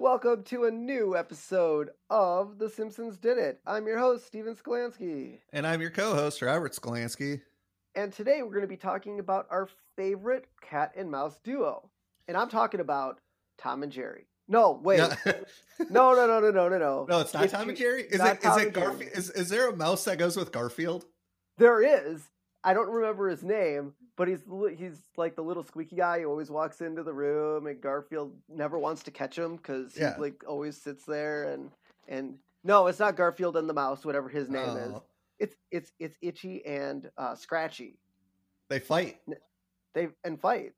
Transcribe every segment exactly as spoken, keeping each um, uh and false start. Welcome to a new episode of The Simpsons Did It. I'm your host, Steven Sklansky. And I'm your co-host, Robert Sklansky. And today we're going to be talking about our favorite cat and mouse duo. And I'm talking about Tom and Jerry. No, wait. No, no, no, no, no, no, no. No, it's not it's Tom you, and Jerry? Is it? Tom is it Garfield? Is, is there a mouse that goes with Garfield? There is. I don't remember his name, but he's he's like the little squeaky guy who always walks into the room, and Garfield never wants to catch him because yeah. he like always sits there and and no, it's not Garfield and the mouse, whatever his name oh. is. It's it's it's Itchy and uh, Scratchy. They fight. They and fight.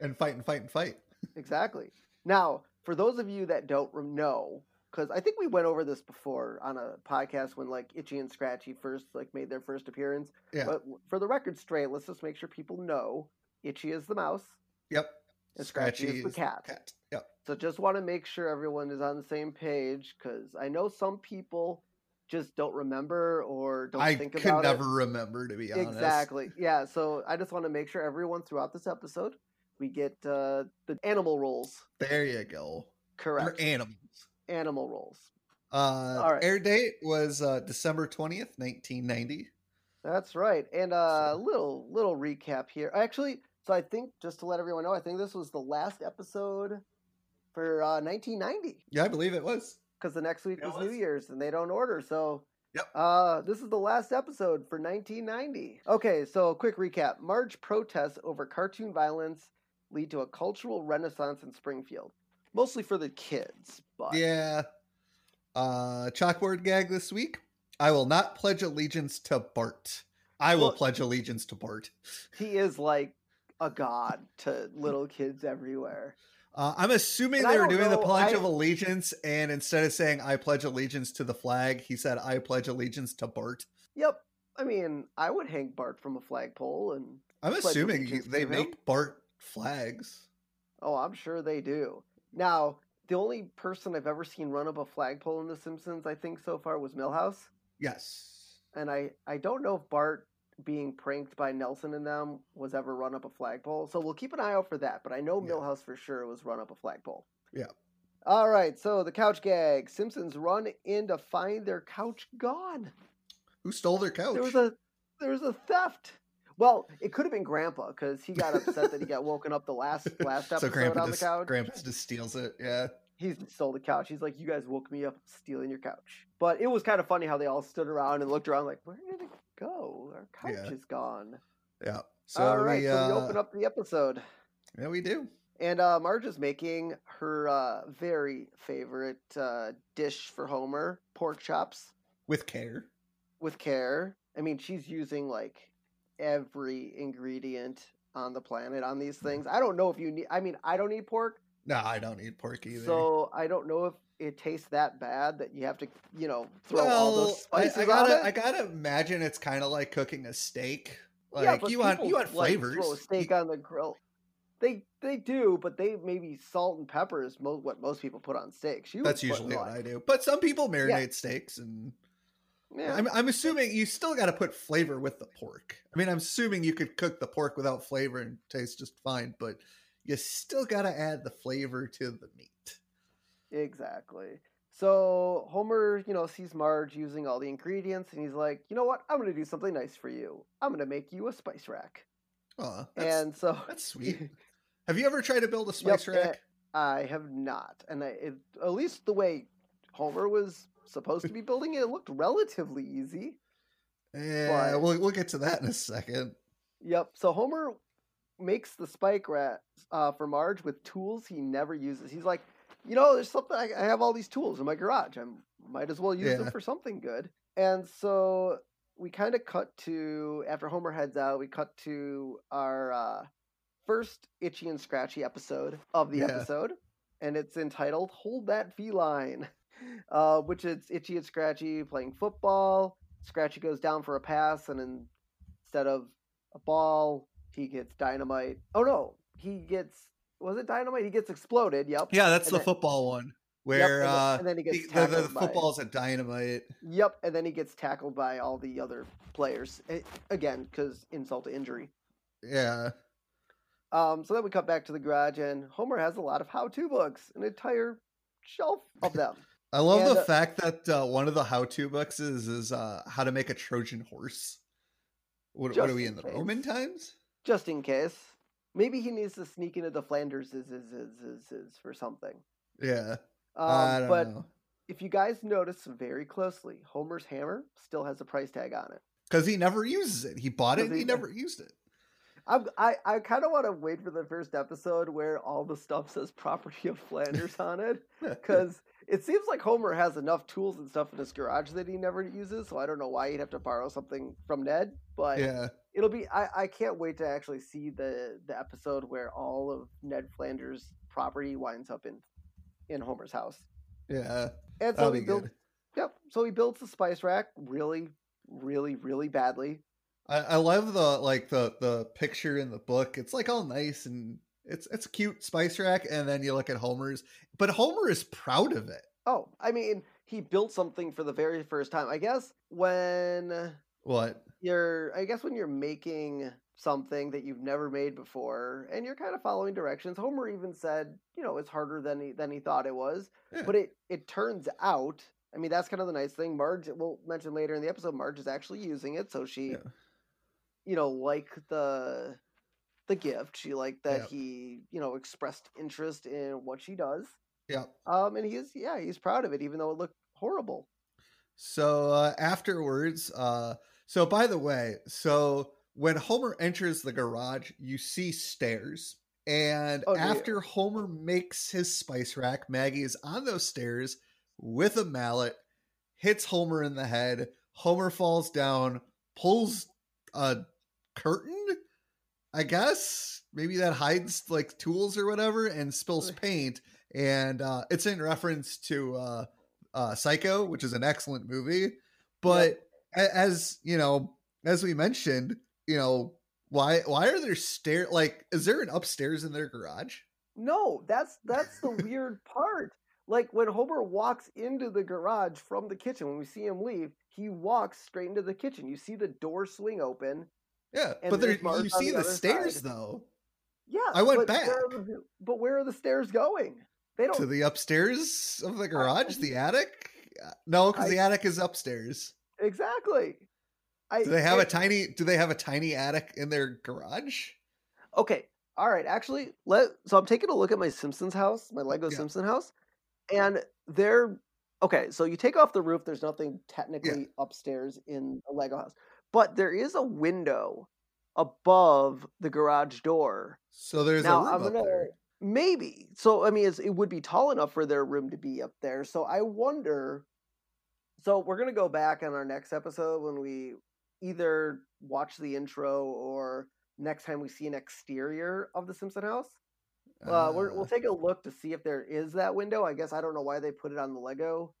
And fight and fight and fight. Exactly. Now, for those of you that don't know, because I think we went over this before on a podcast when like Itchy and Scratchy first like made their first appearance. Yeah. But for the record straight, let's just make sure people know Itchy is the mouse. Yep. And Scratchy, Scratchy is the cat. the cat. Yep. So just want to make sure everyone is on the same page, because I know some people just don't remember or don't I think about it. I could never remember, to be honest. Exactly. Yeah. So I just want to make sure everyone throughout this episode, we get uh, the animal roles. There you go. Correct. They're animals. Animal rolls. Uh, All right. Air date was uh, December twentieth, nineteen ninety. That's right. And a uh, so. little little recap here. Actually, so I think, just to let everyone know, I think this was the last episode for uh, nineteen ninety. Yeah, I believe it was. Because the next week was, was New Year's, and they don't order. So yep. uh, this is the last episode for nineteen ninety. Okay, so quick recap. Marge protests over cartoon violence lead to a cultural renaissance in Springfield. Mostly for the kids, but... Yeah. Uh, chalkboard gag this week. I will not pledge allegiance to Bart. I will well, pledge allegiance to Bart. He is like a god to little kids everywhere. Uh, I'm assuming and they were doing know, the Pledge I... of Allegiance, and instead of saying, I pledge allegiance to the flag, he said, I pledge allegiance to Bart. Yep. I mean, I would hang Bart from a flagpole. and. I'm assuming they make Bart flags. Oh, I'm sure they do. Now, the only person I've ever seen run up a flagpole in The Simpsons, I think so far, was Milhouse. Yes. And I, I don't know if Bart being pranked by Nelson and them was ever run up a flagpole. So we'll keep an eye out for that. But I know yeah. Milhouse for sure was run up a flagpole. Yeah. All right. So the couch gag. Simpsons run in to find their couch gone. Who stole their couch? There was a, there was a theft. Well, it could have been Grandpa, because he got upset that he got woken up the last last episode so Grandpa on the just, couch. Grandpa just steals it, yeah. He stole the couch. He's like, you guys woke me up stealing your couch. But it was kind of funny how they all stood around and looked around like, where did it go? Our couch yeah. is gone. Yeah. So all right, we, uh... so we open up the episode. Yeah, we do. And uh, Marge is making her uh, very favorite uh, dish for Homer, pork chops. With care. With care. I mean, she's using, like... every ingredient on the planet on these things. I don't know if you need, I mean, I don't eat pork. No, I don't eat pork either. So I don't know if it tastes that bad that you have to, you know, throw well, all those spices I, I gotta, on it. I gotta imagine it's kind of like cooking a steak. Like yeah, but you want, you want flavors. Like, throw a steak on the grill. They they do, but they maybe salt and pepper is mo- what most people put on steaks. That's usually what I do. But some people marinate yeah. steaks and. Yeah. I'm, I'm assuming you still got to put flavor with the pork. I mean, I'm assuming you could cook the pork without flavor and taste just fine, but you still got to add the flavor to the meat. Exactly. So Homer, you know, sees Marge using all the ingredients, and he's like, you know what? I'm going to do something nice for you. I'm going to make you a spice rack. Oh, and so that's sweet. Have you ever tried to build a spice yep, rack? I have not. And I, it, at least the way Homer was supposed to be building it, it looked relatively easy. Yeah, but... we'll we'll get to that in a second. Yep. So Homer makes the spike rat uh, for Marge with tools he never uses. He's like, you know, there's something. I, I have all these tools in my garage. I might as well use yeah. them for something good. And so we kind of cut to after Homer heads out. We cut to our uh, first Itchy and Scratchy episode of the yeah. episode, and it's entitled "Hold That Feline." uh, which is Itchy and Scratchy playing football. Scratchy goes down for a pass, and in, instead of a ball, he gets dynamite. Oh, no. He gets... Was it dynamite? He gets exploded. Yep. Yeah, that's and the then, football one. Where yep, uh, and then he gets the, tackled the, the football's by, at dynamite. Yep, and then he gets tackled by all the other players. It, again, because insult to injury. Yeah. Um. So then we cut back to the garage, and Homer has a lot of how-to books, an entire shelf of them. I love and, the uh, fact that uh, one of the how-to books is, is uh, how to make a Trojan horse. What, what are we in, in the case. Roman times? Just in case. Maybe he needs to sneak into the Flanders for something. Yeah. Um, I don't but know. If you guys notice very closely, Homer's hammer still has a price tag on it. Because he never uses it. He bought it, he, he never used it. I'm, I I kind of want to wait for the first episode where all the stuff says property of Flanders on it. Because it seems like Homer has enough tools and stuff in his garage that he never uses. So I don't know why he'd have to borrow something from Ned. But yeah. It'll be I, I can't wait to actually see the, the episode where all of Ned Flanders' property winds up in in Homer's house. Yeah. And so he builds Yep. So he builds the spice rack really, really, really badly. I, I love the like the, the picture in the book. It's like all nice and it's it's a cute spice rack, and then you look at Homer's, but Homer is proud of it. Oh, I mean, he built something for the very first time. I guess when What? You're I guess when you're making something that you've never made before and you're kind of following directions, Homer even said, you know, it's harder than he than he thought it was. Yeah. But it, it turns out, I mean, that's kind of the nice thing. Marge, we'll mention later in the episode, Marge is actually using it, so she yeah. you know, like the the gift. She liked that yeah. he, you know, expressed interest in what she does. Yeah. Um and he's yeah, he's proud of it, even though it looked horrible. So uh, afterwards, uh So, by the way, so when Homer enters the garage, you see stairs. And oh, after yeah. Homer makes his spice rack, Maggie is on those stairs with a mallet, hits Homer in the head. Homer falls down, pulls a curtain, I guess. Maybe that hides like tools or whatever, and spills paint. And uh, it's in reference to uh, uh, Psycho, which is an excellent movie. But... Yep. As you know, as we mentioned, you know, why why are there stairs? Like, is there an upstairs in their garage? No, that's that's the weird part. Like when Homer walks into the garage from the kitchen, when we see him leave, he walks straight into the kitchen. You see the door swing open. Yeah, but there you see the, the stairs side. Though. Yeah, I went but back. Where are, but where are the stairs going? They don't to the upstairs of the garage, I... the attic. No, because I... the attic is upstairs. Exactly. I, do they have it, a tiny? Do they have a tiny attic in their garage? Okay. All right. Actually, let. So I'm taking a look at my Simpsons house, my Lego yeah. Simpson house, and they're okay. So you take off the roof. There's nothing technically yeah. upstairs in a Lego house, but there is a window above the garage door. So there's now, a room I'm up gonna, there. Maybe. So I mean, it's, it would be tall enough for their room to be up there. So I wonder. So we're going to go back on our next episode when we either watch the intro or next time we see an exterior of the Simpson house. Uh, uh, we're, we'll take a look to see if there is that window. I guess I don't know why they put it on the Lego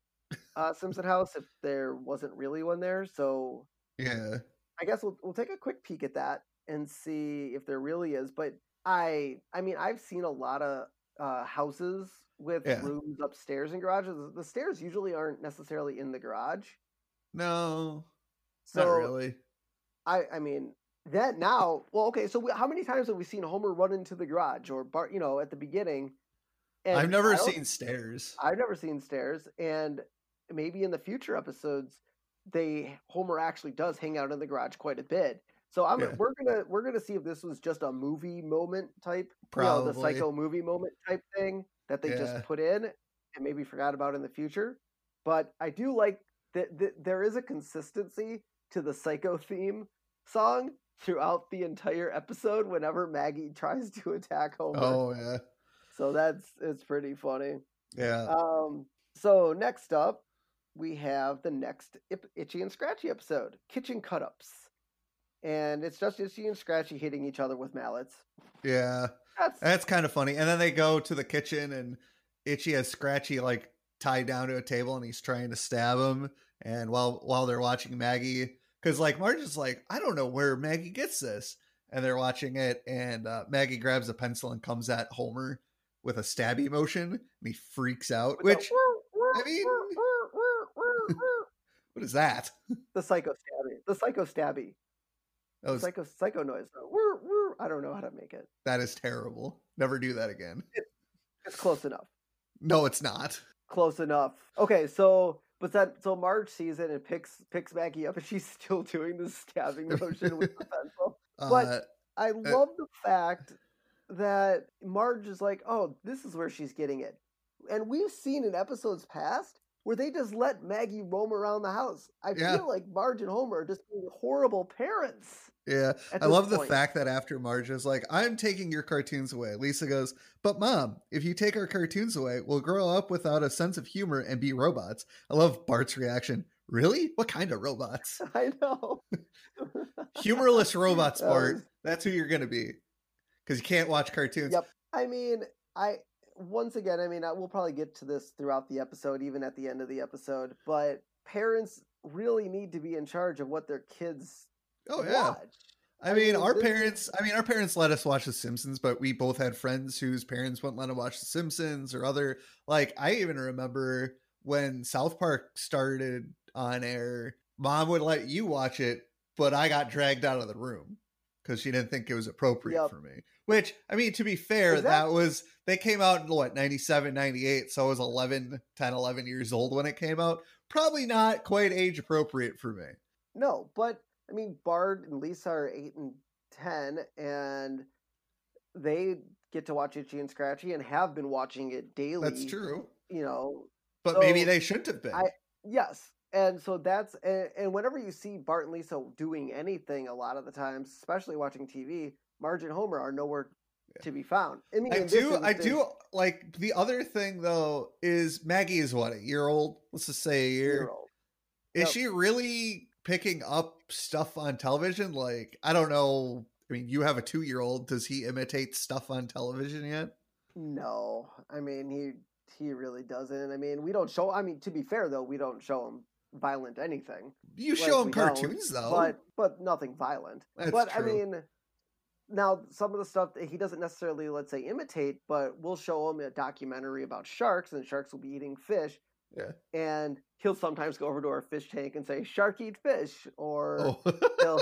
uh, Simpson house if there wasn't really one there. So yeah, I guess we'll we'll take a quick peek at that and see if there really is. But I I mean, I've seen a lot of uh, houses with yeah. rooms upstairs and garages. The stairs usually aren't necessarily in the garage. No, so not really. I I mean that now. Well, okay. So we, how many times have we seen Homer run into the garage or Bart? You know, at the beginning. And I've never seen stairs. I've never seen stairs, and maybe in the future episodes, they Homer actually does hang out in the garage quite a bit. So I'm yeah. we're gonna we're gonna see if this was just a movie moment type, probably you know, the Psycho movie moment type thing. That they yeah. just put in and maybe forgot about in the future. But I do like that th- there is a consistency to the Psycho theme song throughout the entire episode whenever Maggie tries to attack Homer. Oh, yeah. So that's, it's pretty funny. Yeah. Um. So next up, we have the next Itchy and Scratchy episode, Kitchen Cut-Ups. And it's just Itchy and Scratchy hitting each other with mallets. Yeah. That's, That's kind of funny. And then they go to the kitchen and Itchy has Scratchy like tied down to a table and he's trying to stab him. And while while they're watching Maggie, because like Marge is like, I don't know where Maggie gets this. And they're watching it, and uh, Maggie grabs a pencil and comes at Homer with a stabby motion, and he freaks out. With which, a, I mean, what is that? The psycho stabby. The psycho stabby. That was, psycho psycho noise. I don't know how to make it. That is terrible. Never do that again. It, it's close enough. No, it's not. Close enough. Okay, so but that so Marge sees it and picks picks Maggie up, and she's still doing the stabbing motion with the pencil. But uh, I love uh, the fact that Marge is like, oh, this is where she's getting it. And we've seen in episodes past where they just let Maggie roam around the house. I yeah. feel like Marge and Homer are just being horrible parents. Yeah. I love point. the fact that after Marge is like, I'm taking your cartoons away, Lisa goes, but Mom, if you take our cartoons away, we'll grow up without a sense of humor and be robots. I love Bart's reaction. Really? What kind of robots? I know. Humorless robots, Bart. That's who you're going to be, because you can't watch cartoons. Yep. I mean, I once again, I mean, I, we'll probably get to this throughout the episode, even at the end of the episode. But parents really need to be in charge of what their kids oh, yeah. watch. I, I mean, mean, our parents. Is... I mean, our parents let us watch The Simpsons, but we both had friends whose parents wouldn't let them watch The Simpsons or other. Like, I even remember when South Park started on air, Mom would let you watch it, but I got dragged out of the room because she didn't think it was appropriate yep. for me. Which, I mean, to be fair, that-, that was, they came out in what, ninety-seven, ninety-eight. So I was eleven, ten, eleven years old when it came out. Probably not quite age appropriate for me. No, but I mean, Bart and Lisa are eight and ten, and they get to watch Itchy and Scratchy and have been watching it daily. That's true. You know, but so maybe they shouldn't have been. I, yes. And so that's, and, and whenever you see Bart and Lisa doing anything, a lot of the times, especially watching T V, Marge and Homer are nowhere yeah. to be found. I mean, I do, I do, like, the other thing, though, is Maggie is, what, a year old? Let's just say a year. year old. Is yep. she really picking up stuff on television? Like, I don't know. I mean, you have a two-year-old. Does he imitate stuff on television yet? No. I mean, he he really doesn't. I mean, we don't show, I mean, to be fair, though, we don't show him violent anything. You show them cartoons though, but but nothing violent. That's but true. I mean, now some of the stuff that he doesn't necessarily, let's say, imitate, but we'll show him a documentary about sharks, and sharks will be eating fish. Yeah, and he'll sometimes go over to our fish tank and say, "Shark eat fish," or oh. he'll,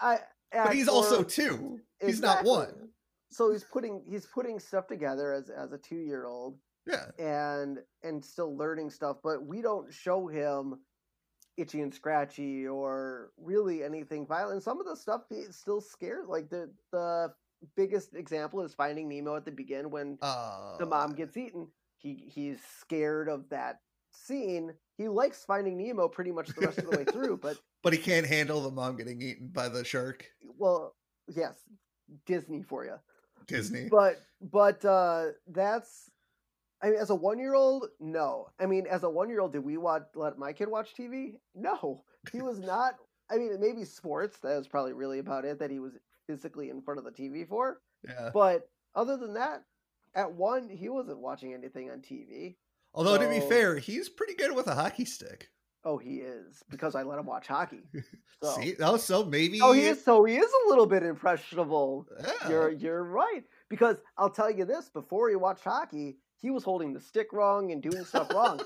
I. But he's or, also two. Exactly. He's not one. So he's putting he's putting stuff together as as a two year old. Yeah, and and still learning stuff, but we don't show him Itchy and Scratchy or really anything violent. Some of the stuff is still scared. Like the the biggest example is Finding Nemo at the beginning when uh, the mom gets eaten. He he's scared of that scene. He likes Finding Nemo pretty much the rest of the way through, but but he can't handle the mom getting eaten by the shark. Well, yes, Disney for you, Disney. But but uh, that's. I mean, as a one-year-old, no. I mean, as a one-year-old, did we watch, let my kid watch T V? No. He was not. I mean, maybe sports. That was probably really about it that he was physically in front of the T V for. Yeah. But other than that, at one, he wasn't watching anything on T V. Although, so, to be fair, he's pretty good with a hockey stick. Oh, he is. Because I let him watch hockey. So. See? Oh, so maybe. Oh, he is. So he is a little bit impressionable. Yeah. You're, you're right. Because I'll tell you this, before he watched hockey, he was holding the stick wrong and doing stuff wrong.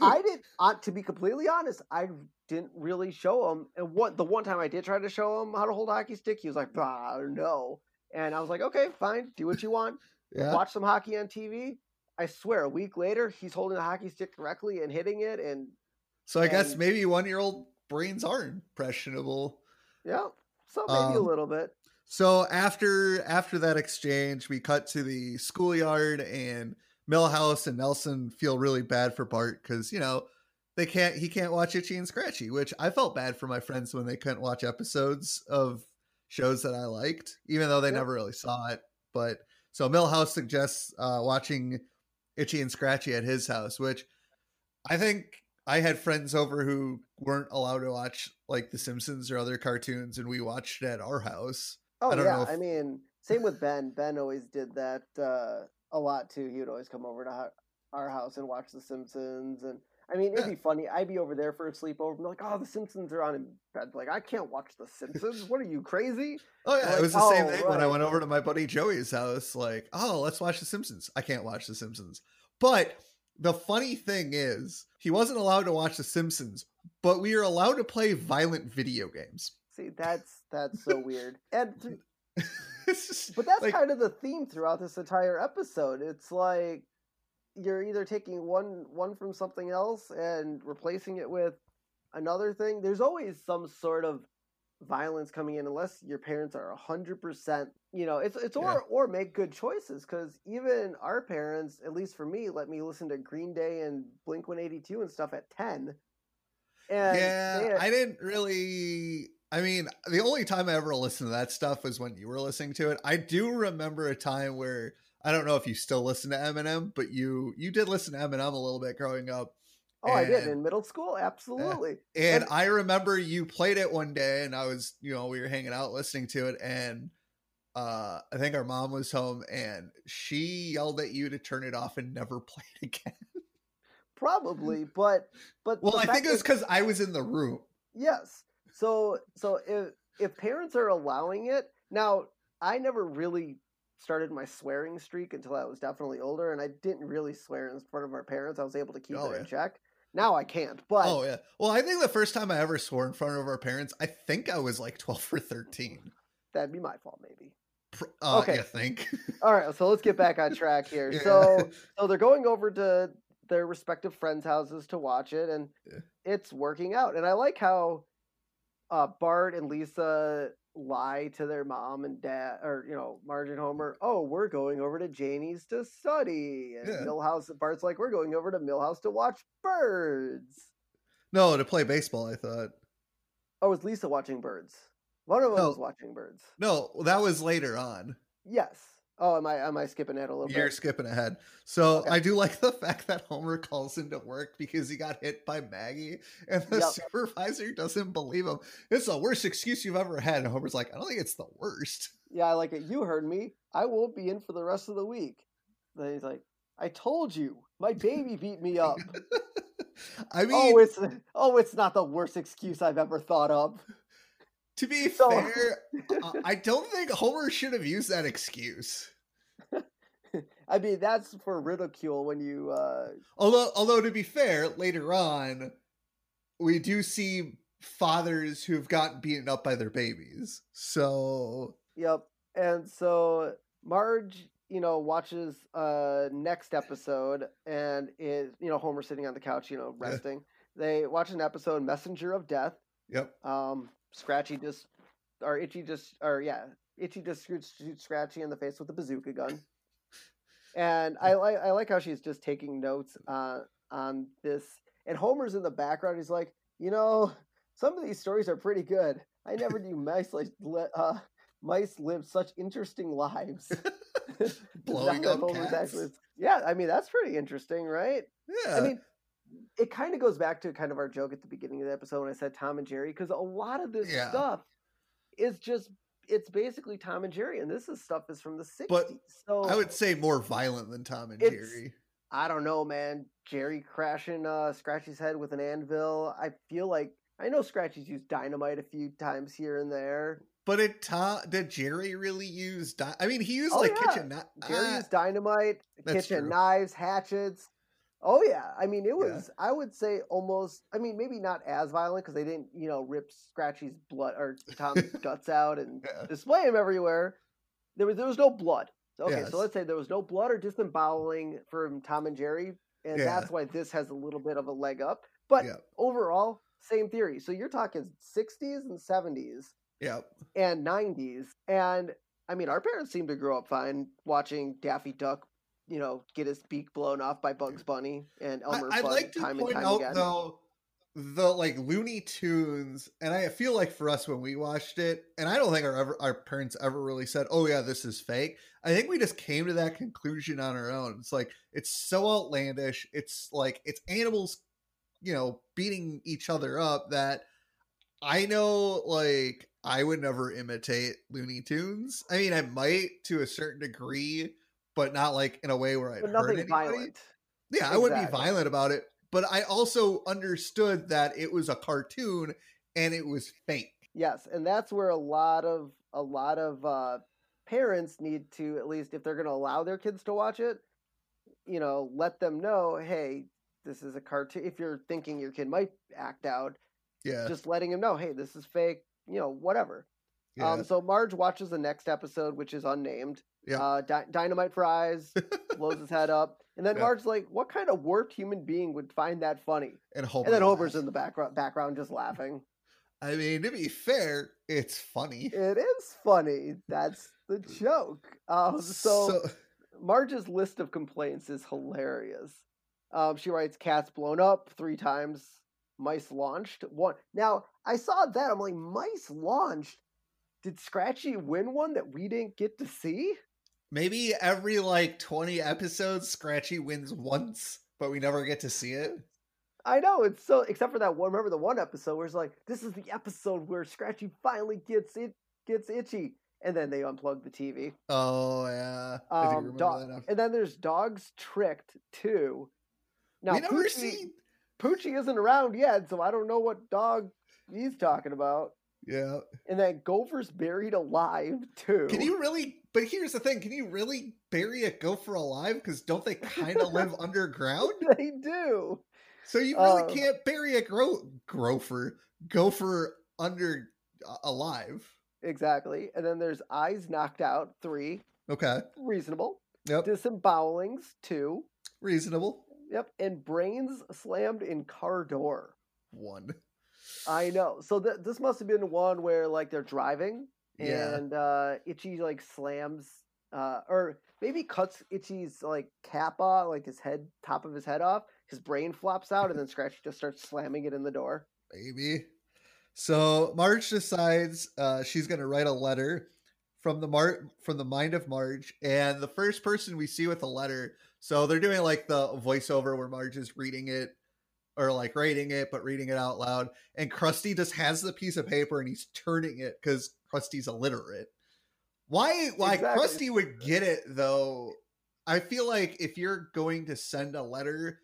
I didn't, uh, to be completely honest, I didn't really show him. And what the one time I did try to show him how to hold a hockey stick, he was like, "Bah, no." And I was like, "Okay, fine, do what you want. Yeah. Watch some hockey on T V." I swear, a week later, he's holding the hockey stick correctly and hitting it. And so I and, guess maybe one-year-old brains are impressionable. Yeah, so maybe um, a little bit. So after after that exchange, we cut to the schoolyard, and Milhouse and Nelson feel really bad for Bart because, you know, they can't he can't watch Itchy and Scratchy, which I felt bad for my friends when they couldn't watch episodes of shows that I liked, even though they yeah. never really saw it. But so Milhouse suggests uh, watching Itchy and Scratchy at his house, which I think I had friends over who weren't allowed to watch like The Simpsons or other cartoons, and we watched it at our house. Oh, I yeah. If... I mean, same with Ben. Ben always did that uh, a lot, too. He would always come over to our house and watch The Simpsons. And I mean, it'd be funany. I'd be over there for a sleepover. I'm like, oh, The Simpsons are on in bed. Like, I can't watch The Simpsons. What are you, crazy? Oh, yeah. Like, it was the oh, same thing right. when I went over to my buddy Joey's house. Like, oh, let's watch The Simpsons. I can't watch The Simpsons. But the funny thing is, he wasn't allowed to watch The Simpsons, but we are allowed to play violent video games. See, that's that's so weird. And th- but that's like, kind of the theme throughout this entire episode. It's like, you're either taking one one from something else and replacing it with another thing. There's always some sort of violence coming in, unless your parents are one hundred percent, you know, it's it's yeah. or or make good choices, because even our parents, at least for me, let me listen to Green Day and Blink one eighty-two and stuff at ten. And yeah, they had, I didn't really... I mean, the only time I ever listened to that stuff was when you were listening to it. I do remember a time where... I don't know if you still listen to Eminem, but you you did listen to Eminem a little bit growing up. Oh, and I did in middle school, absolutely. Yeah. And, and I remember you played it one day, and I was, you know, we were hanging out listening to it, and uh, I think our mom was home, and she yelled at you to turn it off and never play it again. Probably, but but well, I think it was because I was in the room. Yes, so so if if parents are allowing it now, I never really started my swearing streak until I was definitely older, and I didn't really swear in front of our parents. I was able to keep oh, it yeah. in check. Now I can't, but... Oh, yeah. Well, I think the first time I ever swore in front of our parents, I think I was like twelve or thirteen. That'd be my fault, maybe. Uh, okay. I think. All right, so let's get back on track here. yeah. So so they're going over to their respective friends' houses to watch it, and yeah. it's working out. And I like how uh, Bart and Lisa... lie to their mom and dad, or you know, Marge and Homer, oh, we're going over to Janie's to study, and yeah. Milhouse, Bart's like, we're going over to Milhouse to watch birds. No, to play baseball, I thought. Oh, was Lisa watching birds? One of them no. was watching birds. No, that was later on. Yes. Oh, am I am I skipping ahead a little You're bit? You're skipping ahead. So okay. I do like the fact that Homer calls into work because he got hit by Maggie, and the yep. supervisor doesn't believe him. It's the worst excuse you've ever had. And Homer's like, I don't think it's the worst. Yeah, I like it. You heard me. I won't be in for the rest of the week. Then he's like, I told you, my baby beat me up. I mean, oh, it's oh, it's not the worst excuse I've ever thought of. To be so, fair, uh, I don't think Homer should have used that excuse. I mean, that's for ridicule when you... Uh... Although, although to be fair, later on, we do see fathers who've gotten beaten up by their babies. So... Yep. And so Marge, you know, watches uh, next episode and is, you know, Homer sitting on the couch, you know, resting. Yeah. They watch an episode, Messenger of Death. Yep. Um... Scratchy just, or Itchy just, or yeah, Itchy just shoots, shoots Scratchy in the face with a bazooka gun. And I like, I like how she's just taking notes uh, on this. And Homer's in the background. He's like, you know, some of these stories are pretty good. I never knew mice like uh, mice lived such interesting lives. Blowing up cats. Actually, yeah, I mean that's pretty interesting, right? Yeah. I mean. It kind of goes back to kind of our joke at the beginning of the episode when I said Tom and Jerry, because a lot of this yeah. stuff is just, it's basically Tom and Jerry, and this is stuff is from the sixties. But so I would say more violent than Tom and Jerry. I don't know, man. Jerry crashing uh, Scratchy's head with an anvil. I feel like, I know Scratchy's used dynamite a few times here and there. But it ta- did Jerry really use, di- I mean, he used oh, like yeah. kitchen knives. Jerry ah, used dynamite, kitchen true. knives, hatchets. Oh, yeah. I mean, it was, yeah. I would say almost, I mean, maybe not as violent because they didn't, you know, rip Scratchy's blood or Tom's guts out and yeah. display him everywhere. There was there was no blood. Okay, yes. So let's say there was no blood or disemboweling from Tom and Jerry. And yeah. that's why this has a little bit of a leg up. But yeah. overall, same theory. So you're talking sixties and seventies yep. and nineties. And I mean, our parents seem to grow up fine watching Daffy Duck, you know, get his beak blown off by Bugs Bunny and Elmer Fudd. I'd like to time point and time out, again. though, the like Looney Tunes, and I feel like for us when we watched it, and I don't think our ever, our parents ever really said, oh yeah, this is fake. I think we just came to that conclusion on our own. It's like, it's so outlandish. It's like, it's animals, you know, beating each other up that I know, like, I would never imitate Looney Tunes. I mean, I might to a certain degree, but not like in a way where I'd hurt anybody. Violent. Yeah, exactly. I wouldn't be violent about it, but I also understood that it was a cartoon and it was fake. Yes, and that's where a lot of a lot of uh, parents need to, at least if they're going to allow their kids to watch it, you know, let them know, hey, this is a cartoon. If you're thinking your kid might act out, yeah, just letting him know, hey, this is fake, you know, whatever. Yeah. Um, so Marge watches the next episode, which is unnamed. Yeah. Uh, di- dynamite fries, blows his head up. And then yeah. Marge's like, what kind of warped human being would find that funny? And, Homer and then Homer's laughs. in the background, background just laughing. I mean, to be fair, it's funny. It is funny. That's the joke. Um, so, so Marge's list of complaints is hilarious. Um, she writes, cats blown up three times, mice launched. One. Now, I saw that. I'm like, mice launched? Did Scratchy win one that we didn't get to see? Maybe every, like, twenty episodes, Scratchy wins once, but we never get to see it. I know. It's so, except for that one, remember the one episode where it's like, this is the episode where Scratchy finally gets it, gets itchy. And then they unplug the T V. Oh, yeah. I do remember um, that. And then there's Dogs Tricked, too. Now, we never Poochie, seen... Poochie isn't around yet, so I don't know what dog he's talking about. Yeah. And then Gopher's Buried Alive, too. Can you really... But here's the thing. Can you really bury a gopher alive? Because don't they kind of live underground? They do. So you really um, can't bury a gro- gopher, gopher under uh, alive. Exactly. And then there's Eyes Knocked Out, three. Okay. Reasonable. Yep. Disembowelings, two. Reasonable. Yep. And Brains Slammed in Car Door. One. I know. So th- this must have been one where, like, they're driving. Yeah. And uh, Itchy, like, slams, uh, or maybe cuts Itchy's, like, cap off, like, his head, top of his head off. His brain flops out, and then Scratchy just starts slamming it in the door. Maybe. So Marge decides uh, she's going to write a letter from the Mar- from the mind of Marge, and the first person we see with a letter. So they're doing, like, the voiceover where Marge is reading it, or, like, writing it, but reading it out loud. And Krusty just has the piece of paper, and he's turning it because Krusty's illiterate. Why? Why exactly. Krusty would get it, though. I feel like if you're going to send a letter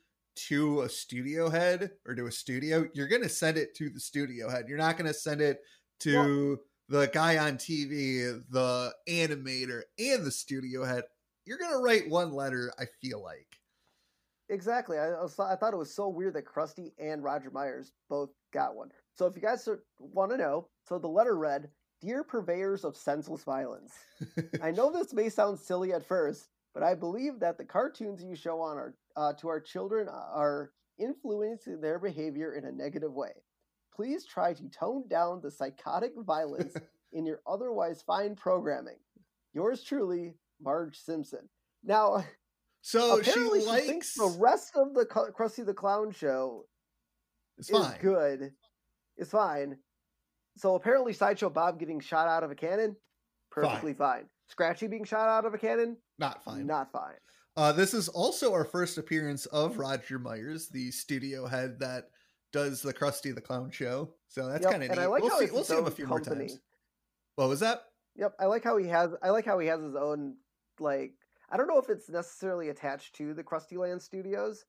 to a studio head or to a studio, you're going to send it to the studio head. You're not going to send it to well, the guy on T V, the animator, and the studio head. You're going to write one letter, I feel like. Exactly. I, I, was, I thought it was so weird that Krusty and Roger Myers both got one. So if you guys want to know, so the letter read, Dear Purveyors of Senseless Violence, I know this may sound silly at first, but I believe that the cartoons you show on our, uh, to our children are influencing their behavior in a negative way. Please try to tone down the psychotic violence in your otherwise fine programming. Yours truly, Marge Simpson. Now, so apparently she, likes... she thinks the rest of the Krusty the Clown show it's is fine. good. It's fine. So apparently Sideshow Bob getting shot out of a cannon, perfectly fine. fine. Scratchy being shot out of a cannon, not fine. Not fine. Uh, this is also our first appearance of Roger Myers, the studio head that does the Krusty the Clown show. So that's yep. kind of neat. I like we'll how see, we'll see him a few company. more times. What was that? Yep, I like how he has. I like how he has his own. Like, I don't know if it's necessarily attached to the Krusty Land Studios,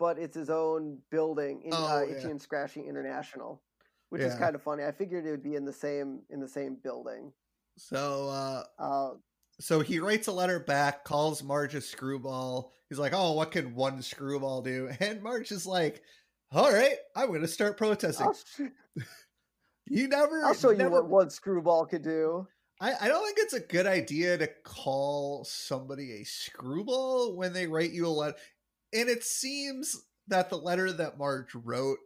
but it's his own building in oh, uh, Itchy yeah. and Scratchy International, which yeah. is kind of funny. I figured it would be in the same in the same building. So, uh, uh, so he writes a letter back, calls Marge a screwball. He's like, oh, what can one screwball do? And Marge is like, all right, I'm going to start protesting. Sh- you never, I'll show never... you what one screwball could do. I, I don't think it's a good idea to call somebody a screwball when they write you a letter. And it seems that the letter that Marge wrote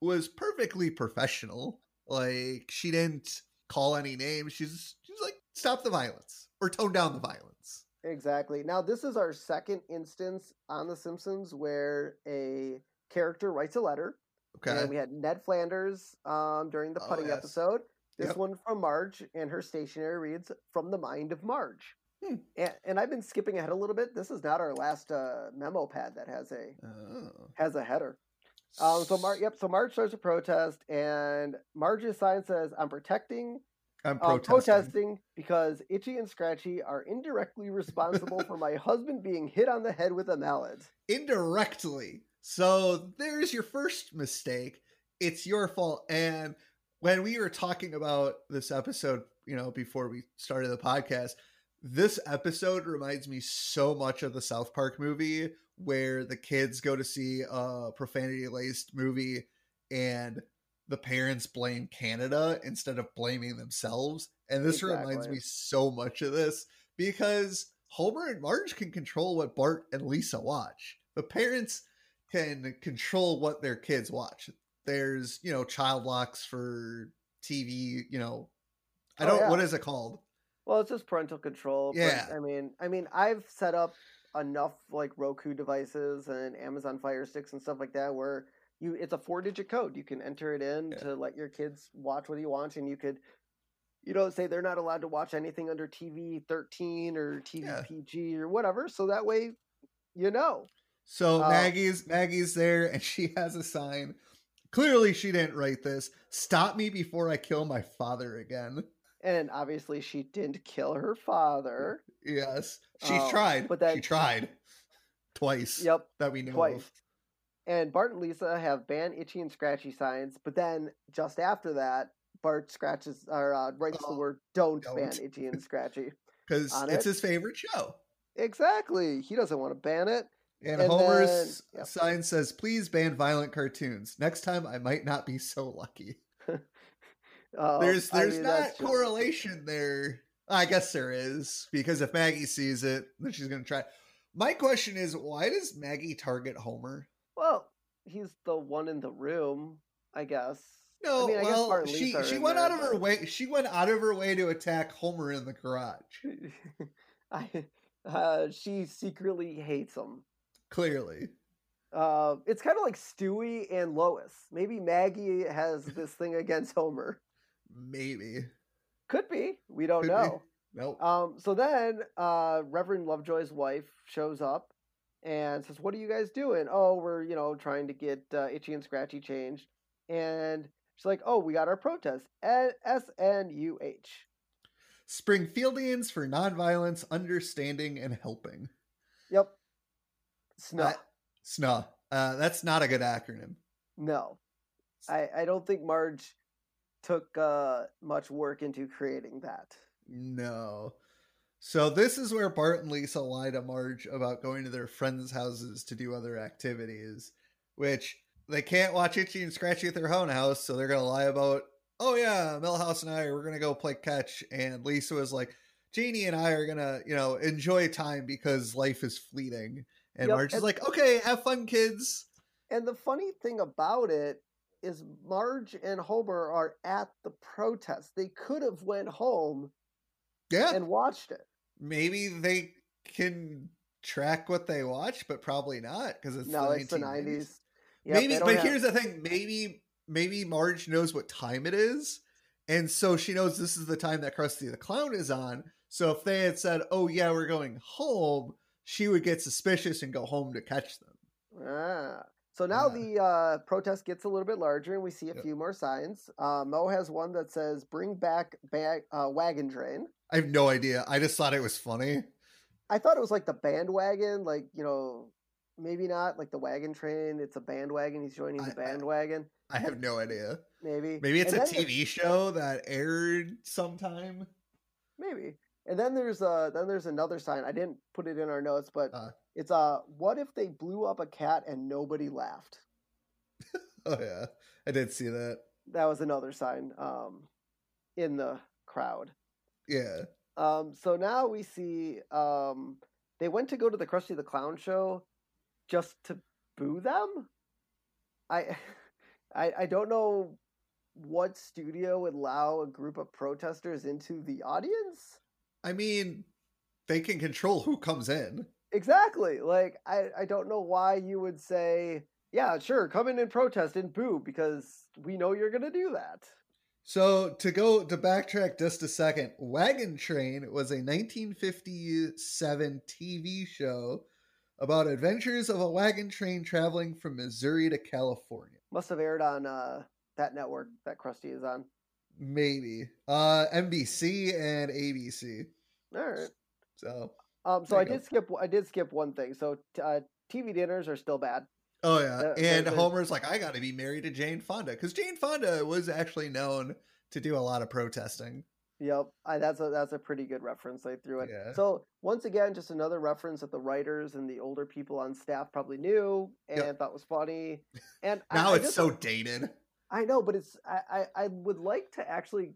was perfectly professional. Like, she didn't call any names. She's she's like, stop the violence or tone down the violence. Exactly. Now, this is our second instance on The Simpsons where a character writes a letter. Okay. And we had Ned Flanders um, during the putting oh, yes. episode. This yep. one from Marge, and her stationery reads, From the Mind of Marge. Hmm. And, and I've been skipping ahead a little bit. This is not our last uh, memo pad that has a oh. has a header. Um, so Marge, yep. So Marge starts a protest, and Marge's sign says, "I'm protecting I'm protesting. Uh, protesting because Itchy and Scratchy are indirectly responsible for my husband being hit on the head with a mallet. Indirectly. So there's your first mistake. It's your fault. And when we were talking about this episode, you know, before we started the podcast, this episode reminds me so much of the South Park movie where the kids go to see a profanity-laced movie and the parents blame Canada instead of blaming themselves. And this exactly. reminds me so much of this because Homer and Marge can control what Bart and Lisa watch. The parents can control what their kids watch. There's, you know, child locks for T V, you know, I don't, oh, yeah. what is it called? Well, it's just parental control. Yeah. But, I mean, I mean, I've set up enough like Roku devices and Amazon Fire Sticks and stuff like that where you, it's a four digit code. You can enter it in yeah. to let your kids watch what you want. And you could, you know, say they're not allowed to watch anything under T V thirteen or T V yeah. P G or whatever. So that way, you know. So uh, Maggie's, Maggie's there and she has a sign. Clearly she didn't write this. Stop me before I kill my father again. And obviously she didn't kill her father. Yes. She uh, tried. But that, she tried. Twice. Yep. That we know twice. of. And Bart and Lisa have banned Itchy and Scratchy signs, but then just after that, Bart scratches or uh, writes oh, the word "Don't, don't. ban Itchy and Scratchy" because it's it. his favorite show. Exactly, he doesn't want to ban it. And, and Homer's then, yep. sign says, "Please ban violent cartoons. Next time, I might not be so lucky." oh, there's there's I mean, not correlation just... there. I guess there is, because if Maggie sees it, then she's going to try. My question is, why does Maggie target Homer? Well, he's the one in the room, I guess. No, I mean, I well, guess Bart and Lisa she she went there, out of her but... way. She went out of her way to attack Homer in the garage. I, uh, she secretly hates him. Clearly, uh, it's kind of like Stewie and Lois. Maybe Maggie has this thing against Homer. Maybe. Could be. We don't Could know. No. Nope. Um. So then, uh, Reverend Lovejoy's wife shows up. And says, what are you guys doing? Oh, we're, you know, trying to get uh, Itchy and Scratchy changed. And she's like, oh, we got our protest. S N U H. Springfieldians for Nonviolence, Understanding, and Helping. Yep. S N U H. Uh, S N U H. Uh, that's not a good acronym. No. I, I don't think Marge took uh, much work into creating that. No. So this is where Bart and Lisa lie to Marge about going to their friends' houses to do other activities, which they can't watch Itchy and Scratchy at their own house, so they're going to lie about, oh yeah, Milhouse and I, we're going to go play catch, and Lisa was like, Jeannie and I are going to, you know, enjoy time because life is fleeting. And yep, Marge is like, okay, have fun, kids. And the funny thing about it is Marge and Homer are at the protest. They could have went home yeah. and watched it. Maybe they can track what they watch, but probably not because it's no, the it's the nineties. Yep, maybe, but have... here's the thing: maybe, maybe Marge knows what time it is, and so she knows this is the time that Krusty the Clown is on. So if they had said, "Oh yeah, we're going home," she would get suspicious and go home to catch them. Ah. So now yeah. the uh, protest gets a little bit larger, and we see a yep. few more signs. Uh, Mo has one that says, "Bring back bag, uh, Wagon Train." I have no idea. I just thought it was funny. I thought it was like the bandwagon, like, you know, maybe not like the wagon train. It's a bandwagon. He's joining the I, bandwagon. I, I have no idea. Maybe. Maybe it's and a T V show that aired sometime. Maybe. And then there's a, then there's another sign. I didn't put it in our notes, but uh, it's uh, what if they blew up a cat and nobody laughed? Oh, yeah. I did see that. That was another sign um, in the crowd. Yeah. Um, so now we see um, they went to go to the Krusty the Clown show just to boo them. I, I, I don't know what studio would allow a group of protesters into the audience. I mean, they can control who comes in. Exactly. Like, I, I don't know why you would say, yeah, sure, come in and protest and boo because we know you're going to do that. So to go to backtrack just a second, Wagon Train was a nineteen fifty-seven T V show about adventures of a wagon train traveling from Missouri to California. Must have aired on uh, that network that Krusty is on. Maybe. Uh, N B C and A B C. All right. So. Um. So I did skip. I did skip one thing. So uh, T V dinners are still bad. Oh yeah, and Homer's like, I got to be married to Jane Fonda, because Jane Fonda was actually known to do a lot of protesting. Yep, I, that's a that's a pretty good reference they threw in. Yeah. So once again, just another reference that the writers and the older people on staff probably knew and yep. thought was funny. And now I, I it's just, so dated. I know, but it's I, I I would like to actually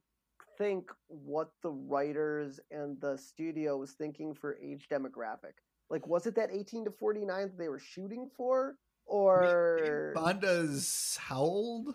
think what the writers and the studio was thinking for age demographic. Like, was it that eighteen to forty-nine that they were shooting for? Or Fonda's how old?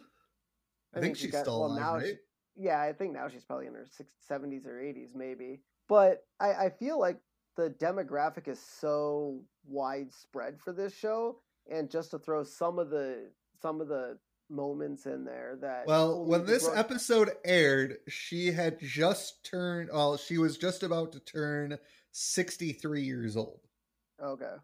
I, I think, think she's got, still well, alive, right? She, yeah, I think now she's probably in her seventies or eighties, maybe. But I, I feel like the demographic is so widespread for this show, and just to throw some of the some of the moments in there that well, when this brought... episode aired, she had just turned. Well, she was just about to turn sixty-three years old. Okay,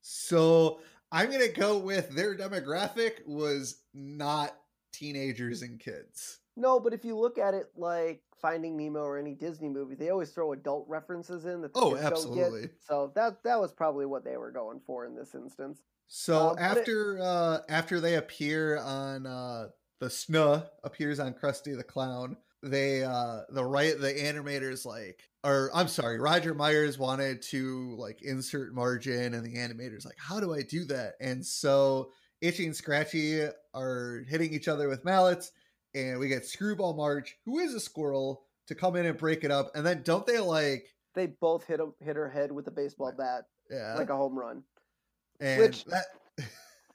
so. I'm going to go with their demographic was not teenagers and kids. No, but if you look at it like Finding Nemo or any Disney movie, they always throw adult references in that the oh, kids absolutely. Don't get. So that that was probably what they were going for in this instance. So um, after it, uh, after they appear on uh, the S N U H appears on Krusty the Clown, they uh, the right the animators like Or I'm sorry, Roger Myers wanted to like insert Marge in, and the animator's like, how do I do that? And so Itchy and Scratchy are hitting each other with mallets, and we get Screwball Marge, who is a squirrel, to come in and break it up. And then don't they like they both hit him, hit her head with a baseball bat, yeah, like a home run. And Which that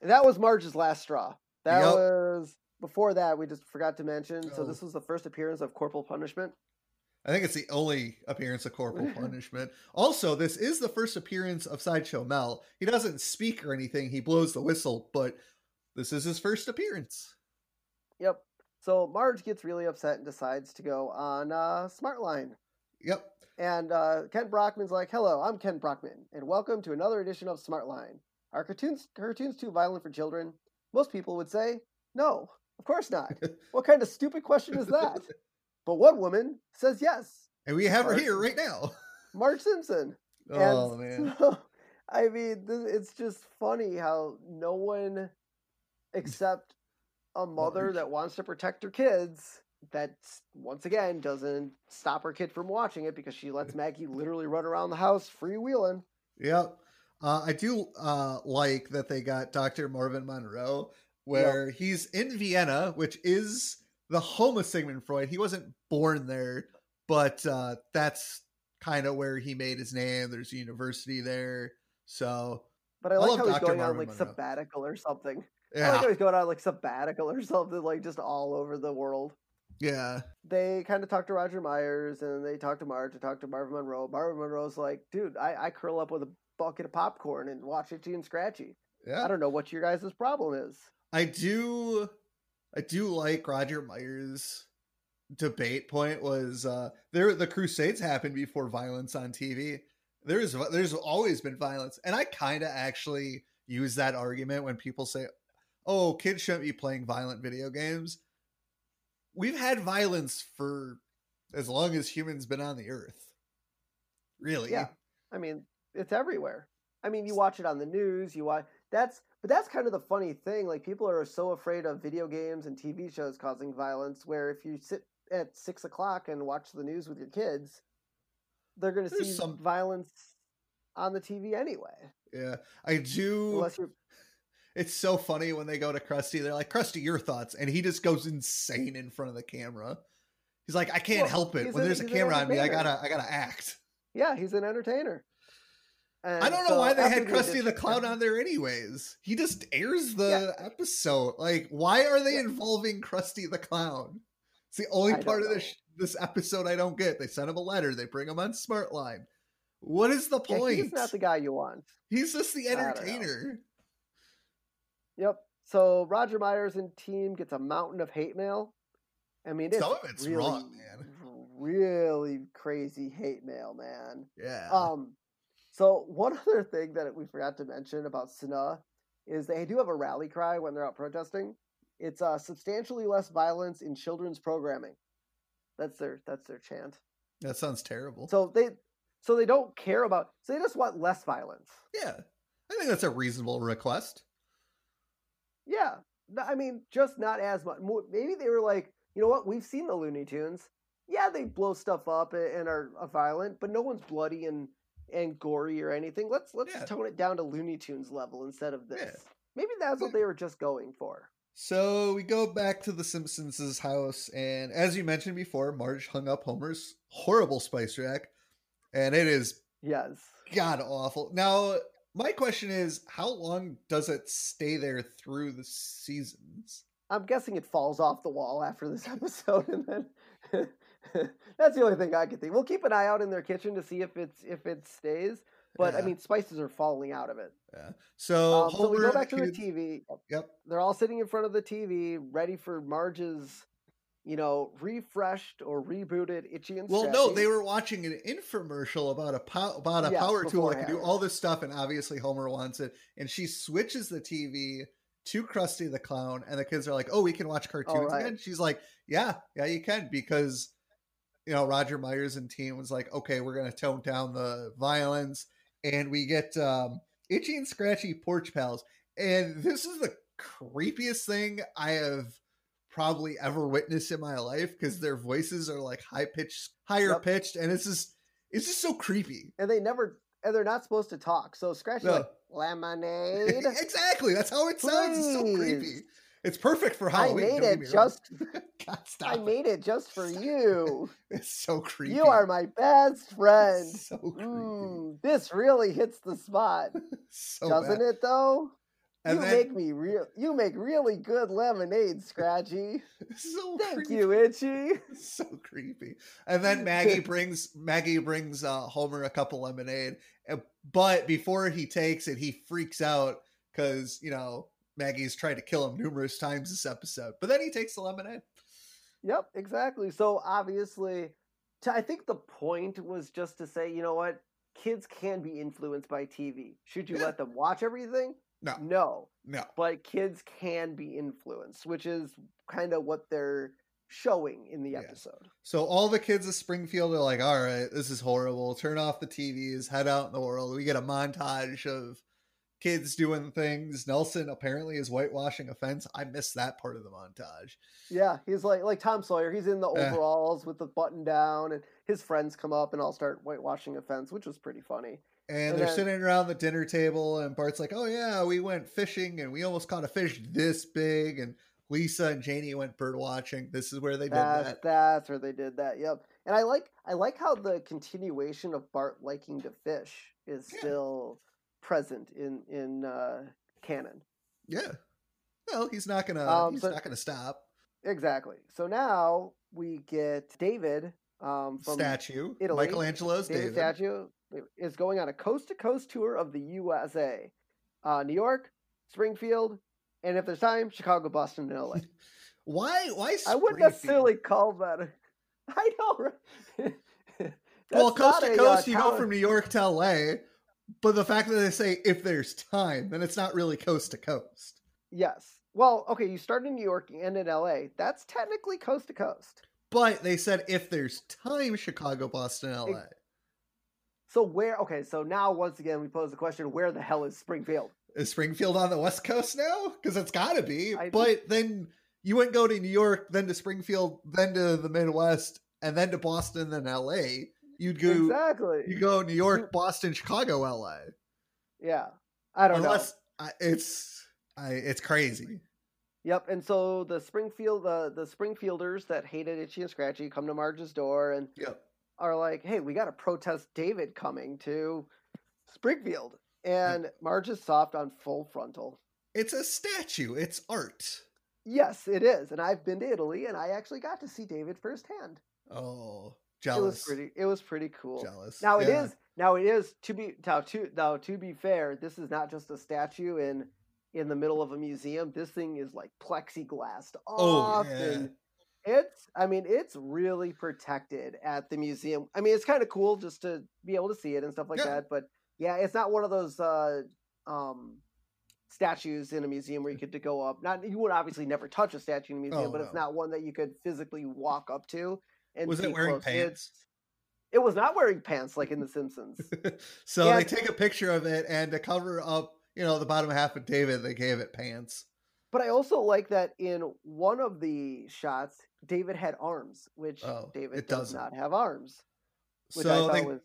that was Marge's last straw. That yep. was before that we just forgot to mention. Oh. So this was the first appearance of Corporal Punishment. I think it's the only appearance of Corporal Punishment. Also, this is the first appearance of Sideshow Mel. He doesn't speak or anything. He blows the whistle, but this is his first appearance. Yep. So Marge gets really upset and decides to go on uh, Smartline. Yep. And uh, Ken Brockman's like, hello, I'm Ken Brockman, and welcome to another edition of Smartline. Are cartoons, cartoons too violent for children? Most people would say, no, of course not. What kind of stupid question is that? But one woman says yes. And we have Marge, her here right now. Marge Simpson. Oh, and man. So, I mean, it's just funny how no one except a mother Marge. That wants to protect her kids, that, once again, doesn't stop her kid from watching it because she lets Maggie literally run around the house freewheeling. Yep. Uh, I do uh, like that they got Doctor Marvin Monroe, where yep. he's in Vienna, which is... the home of Sigmund Freud. He wasn't born there, but uh, that's kind of where he made his name. There's a university there. So, but I like I how he's going Marvin on like Monroe. Sabbatical or something. Yeah. I like how he's going on like sabbatical or something, like just all over the world. Yeah. They kind of talk to Roger Myers and they talk to Marge and talk to Marvin Monroe. Marvin Monroe's like, dude, I, I curl up with a bucket of popcorn and watch Itchy and Scratchy. Yeah. I don't know what your guys' problem is. I do... I do like Roger Myers' debate point was uh, there. The Crusades happened before violence on T V. There's there's always been violence, and I kind of actually use that argument when people say, "Oh, kids shouldn't be playing violent video games." We've had violence for as long as humans been on the earth. Really? Yeah. I mean, it's everywhere. I mean, you watch it on the news. You watch that's. But that's kind of the funny thing. Like, people are so afraid of video games and T V shows causing violence, where if you sit at six o'clock and watch the news with your kids, they're going to see some violence on the T V anyway. Yeah, I do. It's so funny when they go to Krusty. They're like, Krusty, your thoughts. And he just goes insane in front of the camera. He's like, I can't well, help it. When an, there's a camera on me, I gotta, I gotta act. Yeah, he's an entertainer. And I don't know so why they had Krusty the Clown on there anyways. He just airs the yeah. episode. Like, why are they yeah. involving Krusty the Clown? It's the only I part of this this episode I don't get. They send him a letter. They bring him on Smartline. What is the point? Yeah, he's not the guy you want. He's just the entertainer. Yep. So Roger Myers and team gets a mountain of hate mail. I mean, it's, Some of it's really, wrong, man. Really crazy hate mail, man. Yeah. Um. So one other thing that we forgot to mention about S N U H is they do have a rally cry when they're out protesting. It's uh, substantially less violence in children's programming. That's their that's their chant. That sounds terrible. So they so they don't care about. So they just want less violence. Yeah, I think that's a reasonable request. Yeah, I mean, just not as much. Maybe they were like, you know what? We've seen the Looney Tunes. Yeah, they blow stuff up and are violent, but no one's bloody and, and gory or anything. Let's let's yeah. tone it down to Looney Tunes level instead of this. Yeah. Maybe that's what they were just going for. So we go back to the Simpsons' house, and as you mentioned before, Marge hung up Homer's horrible spice rack, and it is yes, god awful. Now, my question is, how long does it stay there through the seasons? I'm guessing it falls off the wall after this episode, and then that's the only thing I can think. We'll keep an eye out in their kitchen to see if it's if it stays. But yeah. I mean, spices are falling out of it. Yeah. So, um, so we go back to the T V. Yep. They're all sitting in front of the T V, ready for Marge's, you know, refreshed or rebooted Itchy and Scratchy. Well, no, they were watching an infomercial about a pow- about a yes, power tool that can do all this stuff, and obviously Homer wants it. And she switches the T V to Krusty the Clown, and the kids are like, "Oh, we can watch cartoons right. again." She's like, "Yeah, yeah, you can," because you know Roger Myers and team was like, "Okay, we're going to tone down the violence." And we get um, Itchy and Scratchy Porch Pals. And this is the creepiest thing I have probably ever witnessed in my life, because their voices are like high pitched, higher yep. pitched. And it's just, it's just so creepy. And they never, and they're not supposed to talk. So Scratchy, no. like, lemonade. Exactly. That's how it sounds. Please. It's so creepy. It's perfect for Halloween. I made it just. God, stop I it. made it just for stop you. It. It's so creepy. You are my best friend. It's so creepy. Mm, this really hits the spot, so doesn't bad. it? Though and you then... make me real. You make really good lemonade, Scratchy. so thank creepy. you, Itchy. It's so creepy. And then Maggie brings Maggie brings uh, Homer a cup of lemonade, but before he takes it, he freaks out because you know. Maggie's tried to kill him numerous times this episode, but then he takes the lemonade. Yep, exactly. So obviously, t- I think the point was just to say, you know what? Kids can be influenced by T V. Should you yeah. let them watch everything? No. No. No. But kids can be influenced, which is kind of what they're showing in the episode. Yeah. So all the kids of Springfield are like, all right, this is horrible. Turn off the T Vs, head out in the world. We get a montage of kids doing things. Nelson apparently is whitewashing a fence. I missed that part of the montage. Yeah, he's like like Tom Sawyer. He's in the overalls uh, with the button down, and his friends come up and all start whitewashing a fence, which was pretty funny. And, and they're then, sitting around the dinner table, and Bart's like, "Oh yeah, we went fishing, and we almost caught a fish this big." And Lisa and Janie went bird watching. This is where they did that's, that. That's where they did that. Yep. And I like I like how the continuation of Bart liking to fish is yeah. still present in in uh canon. Yeah, well, he's not gonna um, he's so, not gonna stop. Exactly. So now we get David um from statue Italy. Michelangelo's David, David statue is going on a coast-to-coast tour of the U S A, uh New York, Springfield, and if there's time, Chicago, Boston, and L A. why why I wouldn't necessarily call that a, I know, right? Well, coast to coast, you go from New York to L A. But the fact that they say, if there's time, then it's not really coast to coast. Yes. Well, okay, you start in New York, you end in L A. That's technically coast to coast. But they said, if there's time, Chicago, Boston, L A. So where, okay, so now once again, we pose the question, where the hell is Springfield? Is Springfield on the West Coast now? Because it's got to be. I but think... then you wouldn't go to New York, then to Springfield, then to the Midwest, and then to Boston, then L A, You'd go exactly. You go New York, Boston, Chicago, L A. Yeah, I don't Unless, know. I, it's I, it's crazy. Yep. And so the Springfield, the uh, the Springfielders that hated Itchy and Scratchy come to Marge's door and yep. are like, "Hey, we got to protest David coming to Springfield." And Marge is soft on full frontal. It's a statue. It's art. Yes, it is. And I've been to Italy, and I actually got to see David firsthand. Oh. Jealous. It was pretty. It was pretty cool. Jealous. Now it yeah. is. Now it is to be. Now to. Now to be fair, this is not just a statue in in the middle of a museum. This thing is like plexiglassed off. Oh, yeah. And it's. I mean, it's really protected at the museum. I mean, it's kind of cool just to be able to see it and stuff like yeah. that. But yeah, it's not one of those uh, um, statues in a museum where you could to go up. Not you would obviously never touch a statue in a museum, oh, but no. it's not one that you could physically walk up to. And was it wearing close. pants? It's, it was not wearing pants like in The Simpsons. So and, they take a picture of it, and to cover up, you know, the bottom half of David, they gave it pants. But I also like that in one of the shots, David had arms, which oh, David does not have arms. Which so I thought they, was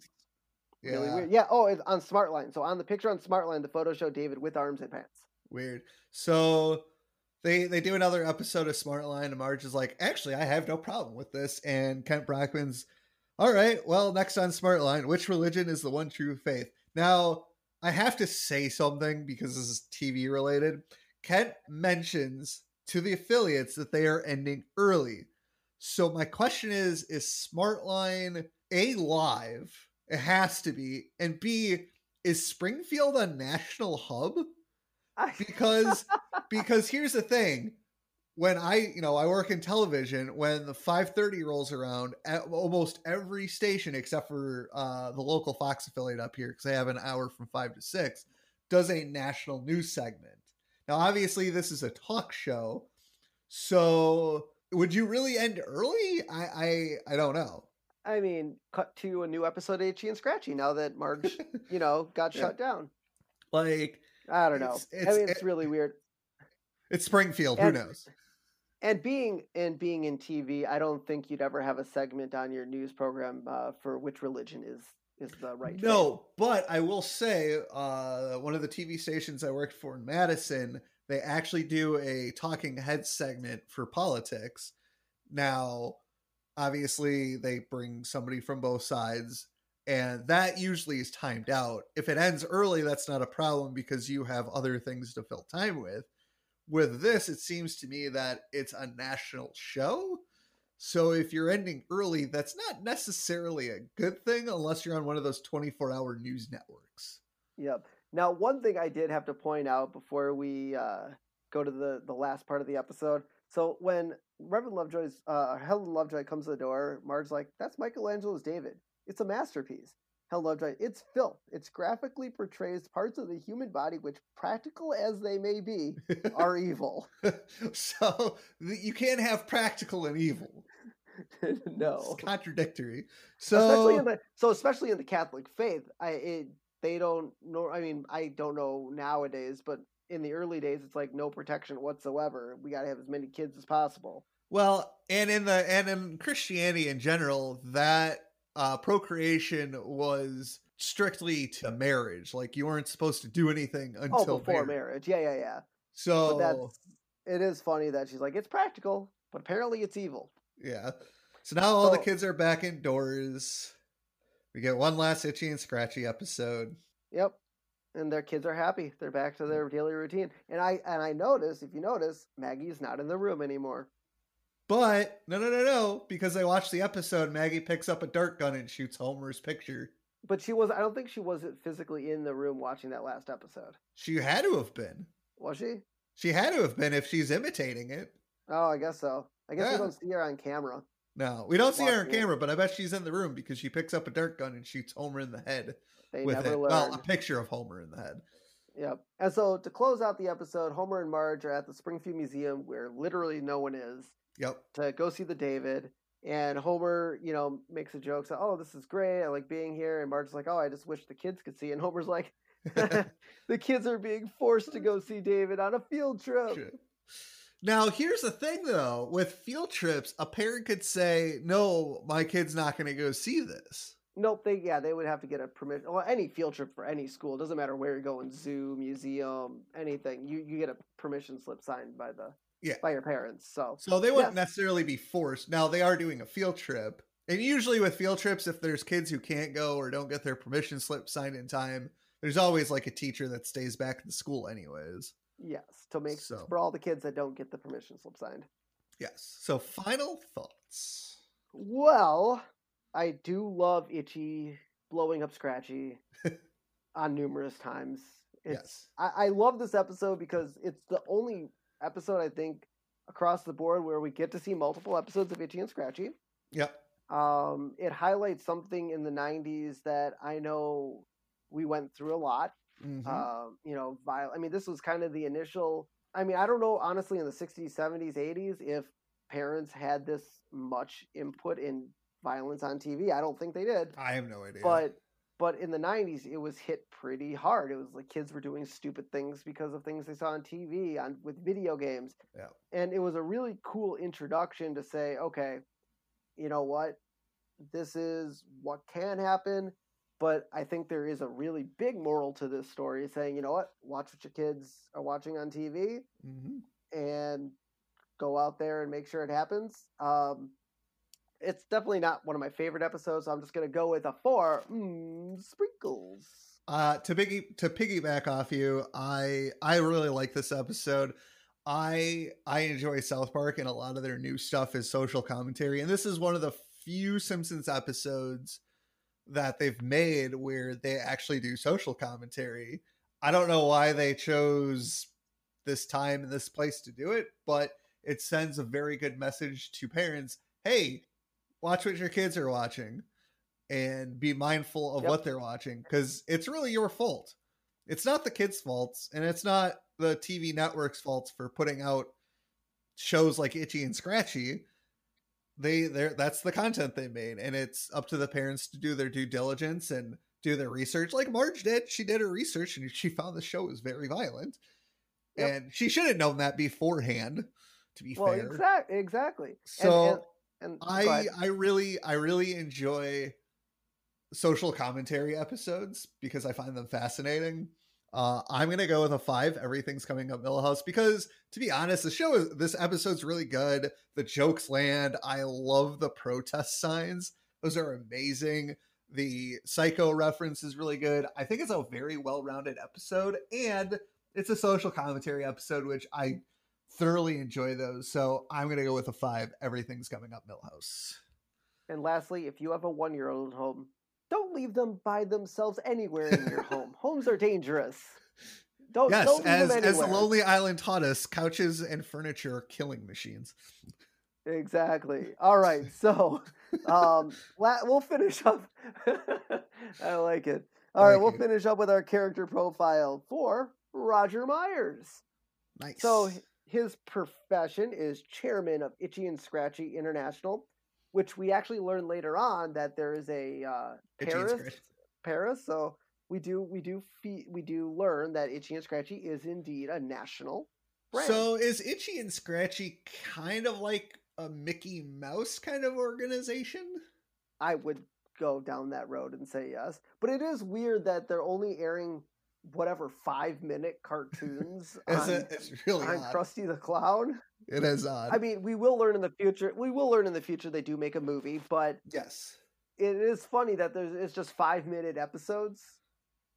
yeah. really weird. Yeah, oh, it's on Smartline. So on the picture on Smartline, the photos show David with arms and pants. Weird. So they they do another episode of Smartline, and Marge is like, actually, I have no problem with this. And Kent Brockman's, all right, well, next on Smartline, which religion is the one true faith? Now, I have to say something because this is T V related. Kent mentions to the affiliates that they are ending early. So my question is, is Smartline A, live? It has to be. And B, is Springfield a national hub? Because, because here's the thing. When I, you know, I work in television, when the five thirty rolls around at almost every station, except for uh, the local Fox affiliate up here, because they have an hour from five to six, does a national news segment. Now, obviously, this is a talk show, so would you really end early? I I, I don't know. I mean, cut to a new episode of Itchy and Scratchy now that Marge, you know, got yeah. shut down. Like, I don't know. It's, it's, I mean, it's it, really weird. It's Springfield. And, who knows? And being and being in T V, I don't think you'd ever have a segment on your news program uh, for which religion is. Is the right no, thing. But I will say uh, one of the T V stations I worked for in Madison, they actually do a talking head segment for politics. Now, obviously, they bring somebody from both sides, and that usually is timed out. If it ends early, that's not a problem because you have other things to fill time with. With this, it seems to me that it's a national show. So if you're ending early, that's not necessarily a good thing unless you're on one of those twenty-four hour news networks. Yep. Now, one thing I did have to point out before we uh, go to the, the last part of the episode. So when Reverend Lovejoy's, uh, Helen Lovejoy comes to the door, Marge's like, that's Michelangelo's David. It's a masterpiece. Helen Lovejoy, it's filth. It graphically portrays parts of the human body which, practical as they may be, are evil. So you can't have practical and evil. No, it's contradictory. So especially in the, so especially in the Catholic faith, I it, they don't know. I mean, I don't know nowadays, but in the early days, it's like no protection whatsoever. We got to have as many kids as possible. Well, and in the and in Christianity in general, that uh, procreation was strictly to marriage. Like you weren't supposed to do anything until oh, before marriage. marriage. Yeah, yeah, yeah. So that's, it is funny that she's like, it's practical, but apparently it's evil. Yeah. So now all so, the kids are back indoors. We get one last Itchy and Scratchy episode. Yep. And their kids are happy. They're back to their daily routine. And I and I notice, if you notice, Maggie's not in the room anymore. But no, no, no, no, because I watched the episode, Maggie picks up a dart gun and shoots Homer's picture. But she was I don't think she wasn't physically in the room watching that last episode. She had to have been. Was she? She had to have been if she's imitating it. Oh, I guess so. I guess yeah. we don't see her on camera. No, we don't see her on camera, but I bet she's in the room because she picks up a dart gun and shoots Homer in the head. They with never it. Learned. Well, a picture of Homer in the head. Yep. And so to close out the episode, Homer and Marge are at the Springfield Museum where literally no one is. Yep. To go see the David. And Homer, you know, makes a joke. So, oh, this is great. I like being here. And Marge's like, oh, I just wish the kids could see. And Homer's like, the kids are being forced to go see David on a field trip. Sure. Now, here's the thing, though. With field trips, a parent could say, no, my kid's not going to go see this. Nope. They, yeah, they would have to get a permission. Well, any field trip for any school, doesn't matter where you're going, zoo, museum, anything. You you get a permission slip signed by the yeah. by your parents. So, so they wouldn't yes. necessarily be forced. Now, they are doing a field trip. And usually with field trips, if there's kids who can't go or don't get their permission slip signed in time, there's always like a teacher that stays back at the school anyways. Yes, to make so. for all the kids that don't get the permission slip signed. Yes. So, final thoughts. Well, I do love Itchy blowing up Scratchy on numerous times. It's, yes. I, I love this episode because it's the only episode I think across the board where we get to see multiple episodes of Itchy and Scratchy. Yep. Um, it highlights something in the nineties that I know we went through a lot. Mm-hmm. Um, you know, viol- I mean, this was kind of the initial. I mean, I don't know, honestly, in the sixties, seventies, eighties, if parents had this much input in violence on T V. I don't think they did. I have no idea. But but in the nineties, it was hit pretty hard. It was like kids were doing stupid things because of things they saw on T V, on with video games. Yeah. And it was a really cool introduction to say, okay, you know what? This is what can happen. But I think there is a really big moral to this story saying, you know what? Watch what your kids are watching on T V, mm-hmm. and go out there and make sure it happens. Um, it's definitely not one of my favorite episodes. So I'm just going to go with a four. Mm, sprinkles. Uh, to, piggy, to piggyback off you, I I really like this episode. I I enjoy South Park, and a lot of their new stuff is social commentary. And this is one of the few Simpsons episodes that they've made where they actually do social commentary. I don't know why they chose this time and this place to do it, but it sends a very good message to parents. Hey, watch what your kids are watching and be mindful of yep. what they're watching, because it's really your fault. It's not the kids' faults, and it's not the T V network's faults for putting out shows like Itchy and Scratchy. They, they're, that's the content they made, and it's up to the parents to do their due diligence and do their research. Like Marge did, she did her research and she found the show was very violent, yep. and she should have known that beforehand. To be well, fair, exactly, exactly. So and, and, and, I, I really, I really enjoy social commentary episodes because I find them fascinating. Uh, I'm gonna go with a five. Everything's coming up, Milhouse, because to be honest, the show is this episode's really good. The jokes land. I love the protest signs; those are amazing. The Psycho reference is really good. I think it's a very well-rounded episode, and it's a social commentary episode, which I thoroughly enjoy those. So I'm gonna go with a five. Everything's coming up, Milhouse. And lastly, if you have a one-year-old at home, don't leave them by themselves anywhere in your home. Homes are dangerous. Don't, yes, don't leave as, them anywhere. As Lonely Island taught us, couches and furniture are killing machines. Exactly. All right. So um, la- we'll finish up. I like it. All Thank right. We'll you. finish up with our character profile for Roger Myers. Nice. So his profession is chairman of Itchy and Scratchy International, which we actually learn later on that there is a uh, Paris, Paris. So we do, we do, fe- we do learn that Itchy and Scratchy is indeed a national brand. So is Itchy and Scratchy kind of like a Mickey Mouse kind of organization? I would go down that road and say yes, but it is weird that they're only airing whatever five minute cartoons it's, on, a, it's really on Krusty the Clown. It is odd. I mean, we will learn in the future. We will learn in the future they do make a movie, but yes, it is funny that there's it's just five minute episodes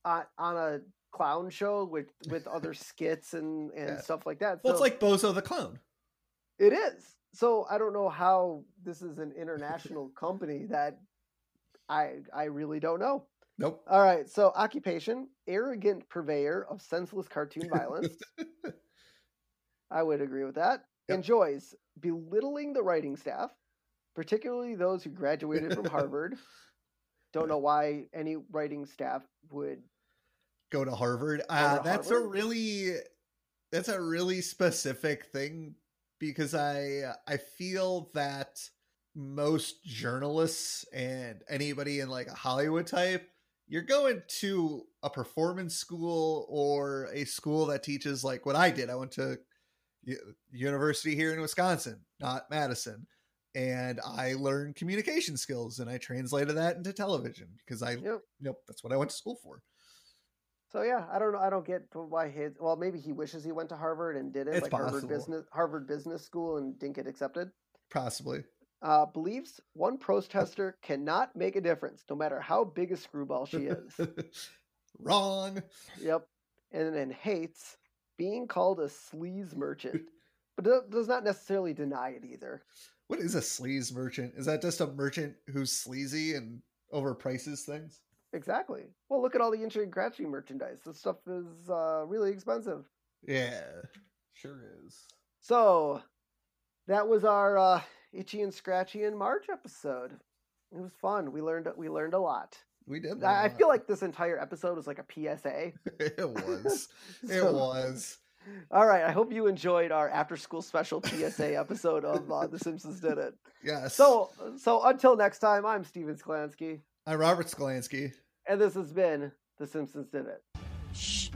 on, on a clown show with, with other skits and, and yeah. stuff like that. Well, so, it's like Bozo the Clown. It is. So I don't know how this is an international company that I I really don't know. Nope. All right. So occupation, arrogant purveyor of senseless cartoon violence. I would agree with that. Yep. Enjoys belittling the writing staff, particularly those who graduated from Harvard. Don't know why any writing staff would go to Harvard. Go to uh, Harvard. That's a really that's a really specific thing, because I I feel that most journalists and anybody in like a Hollywood type, you're going to a performance school or a school that teaches like what I did. I went to university here in Wisconsin, not Madison, and I learned communication skills and I translated that into television because I yep. nope that's what I went to school for. So yeah, I don't know, I don't get why his well maybe he wishes he went to Harvard and did it it's like possible. Harvard Business Harvard Business School and didn't get accepted. Possibly. Uh, believes one protester cannot make a difference no matter how big a screwball she is. Wrong. Yep. And then hates being called a sleaze merchant, but does not necessarily deny it either. What is a sleaze merchant? Is that just a merchant who's sleazy and overprices things? Exactly. Well, look at all the Itchy and Scratchy merchandise. This stuff is uh, really expensive. Yeah, sure is. So that was our uh, Itchy and Scratchy in March episode. It was fun. We learned we learned a lot. We did. I feel like this entire episode was like a P S A. It was. It so, was. All right. I hope you enjoyed our after-school special P S A episode of uh, The Simpsons Did It. Yes. So, so until next time, I'm Steven Sklansky. I'm Robert Sklansky. And this has been The Simpsons Did It. Shh.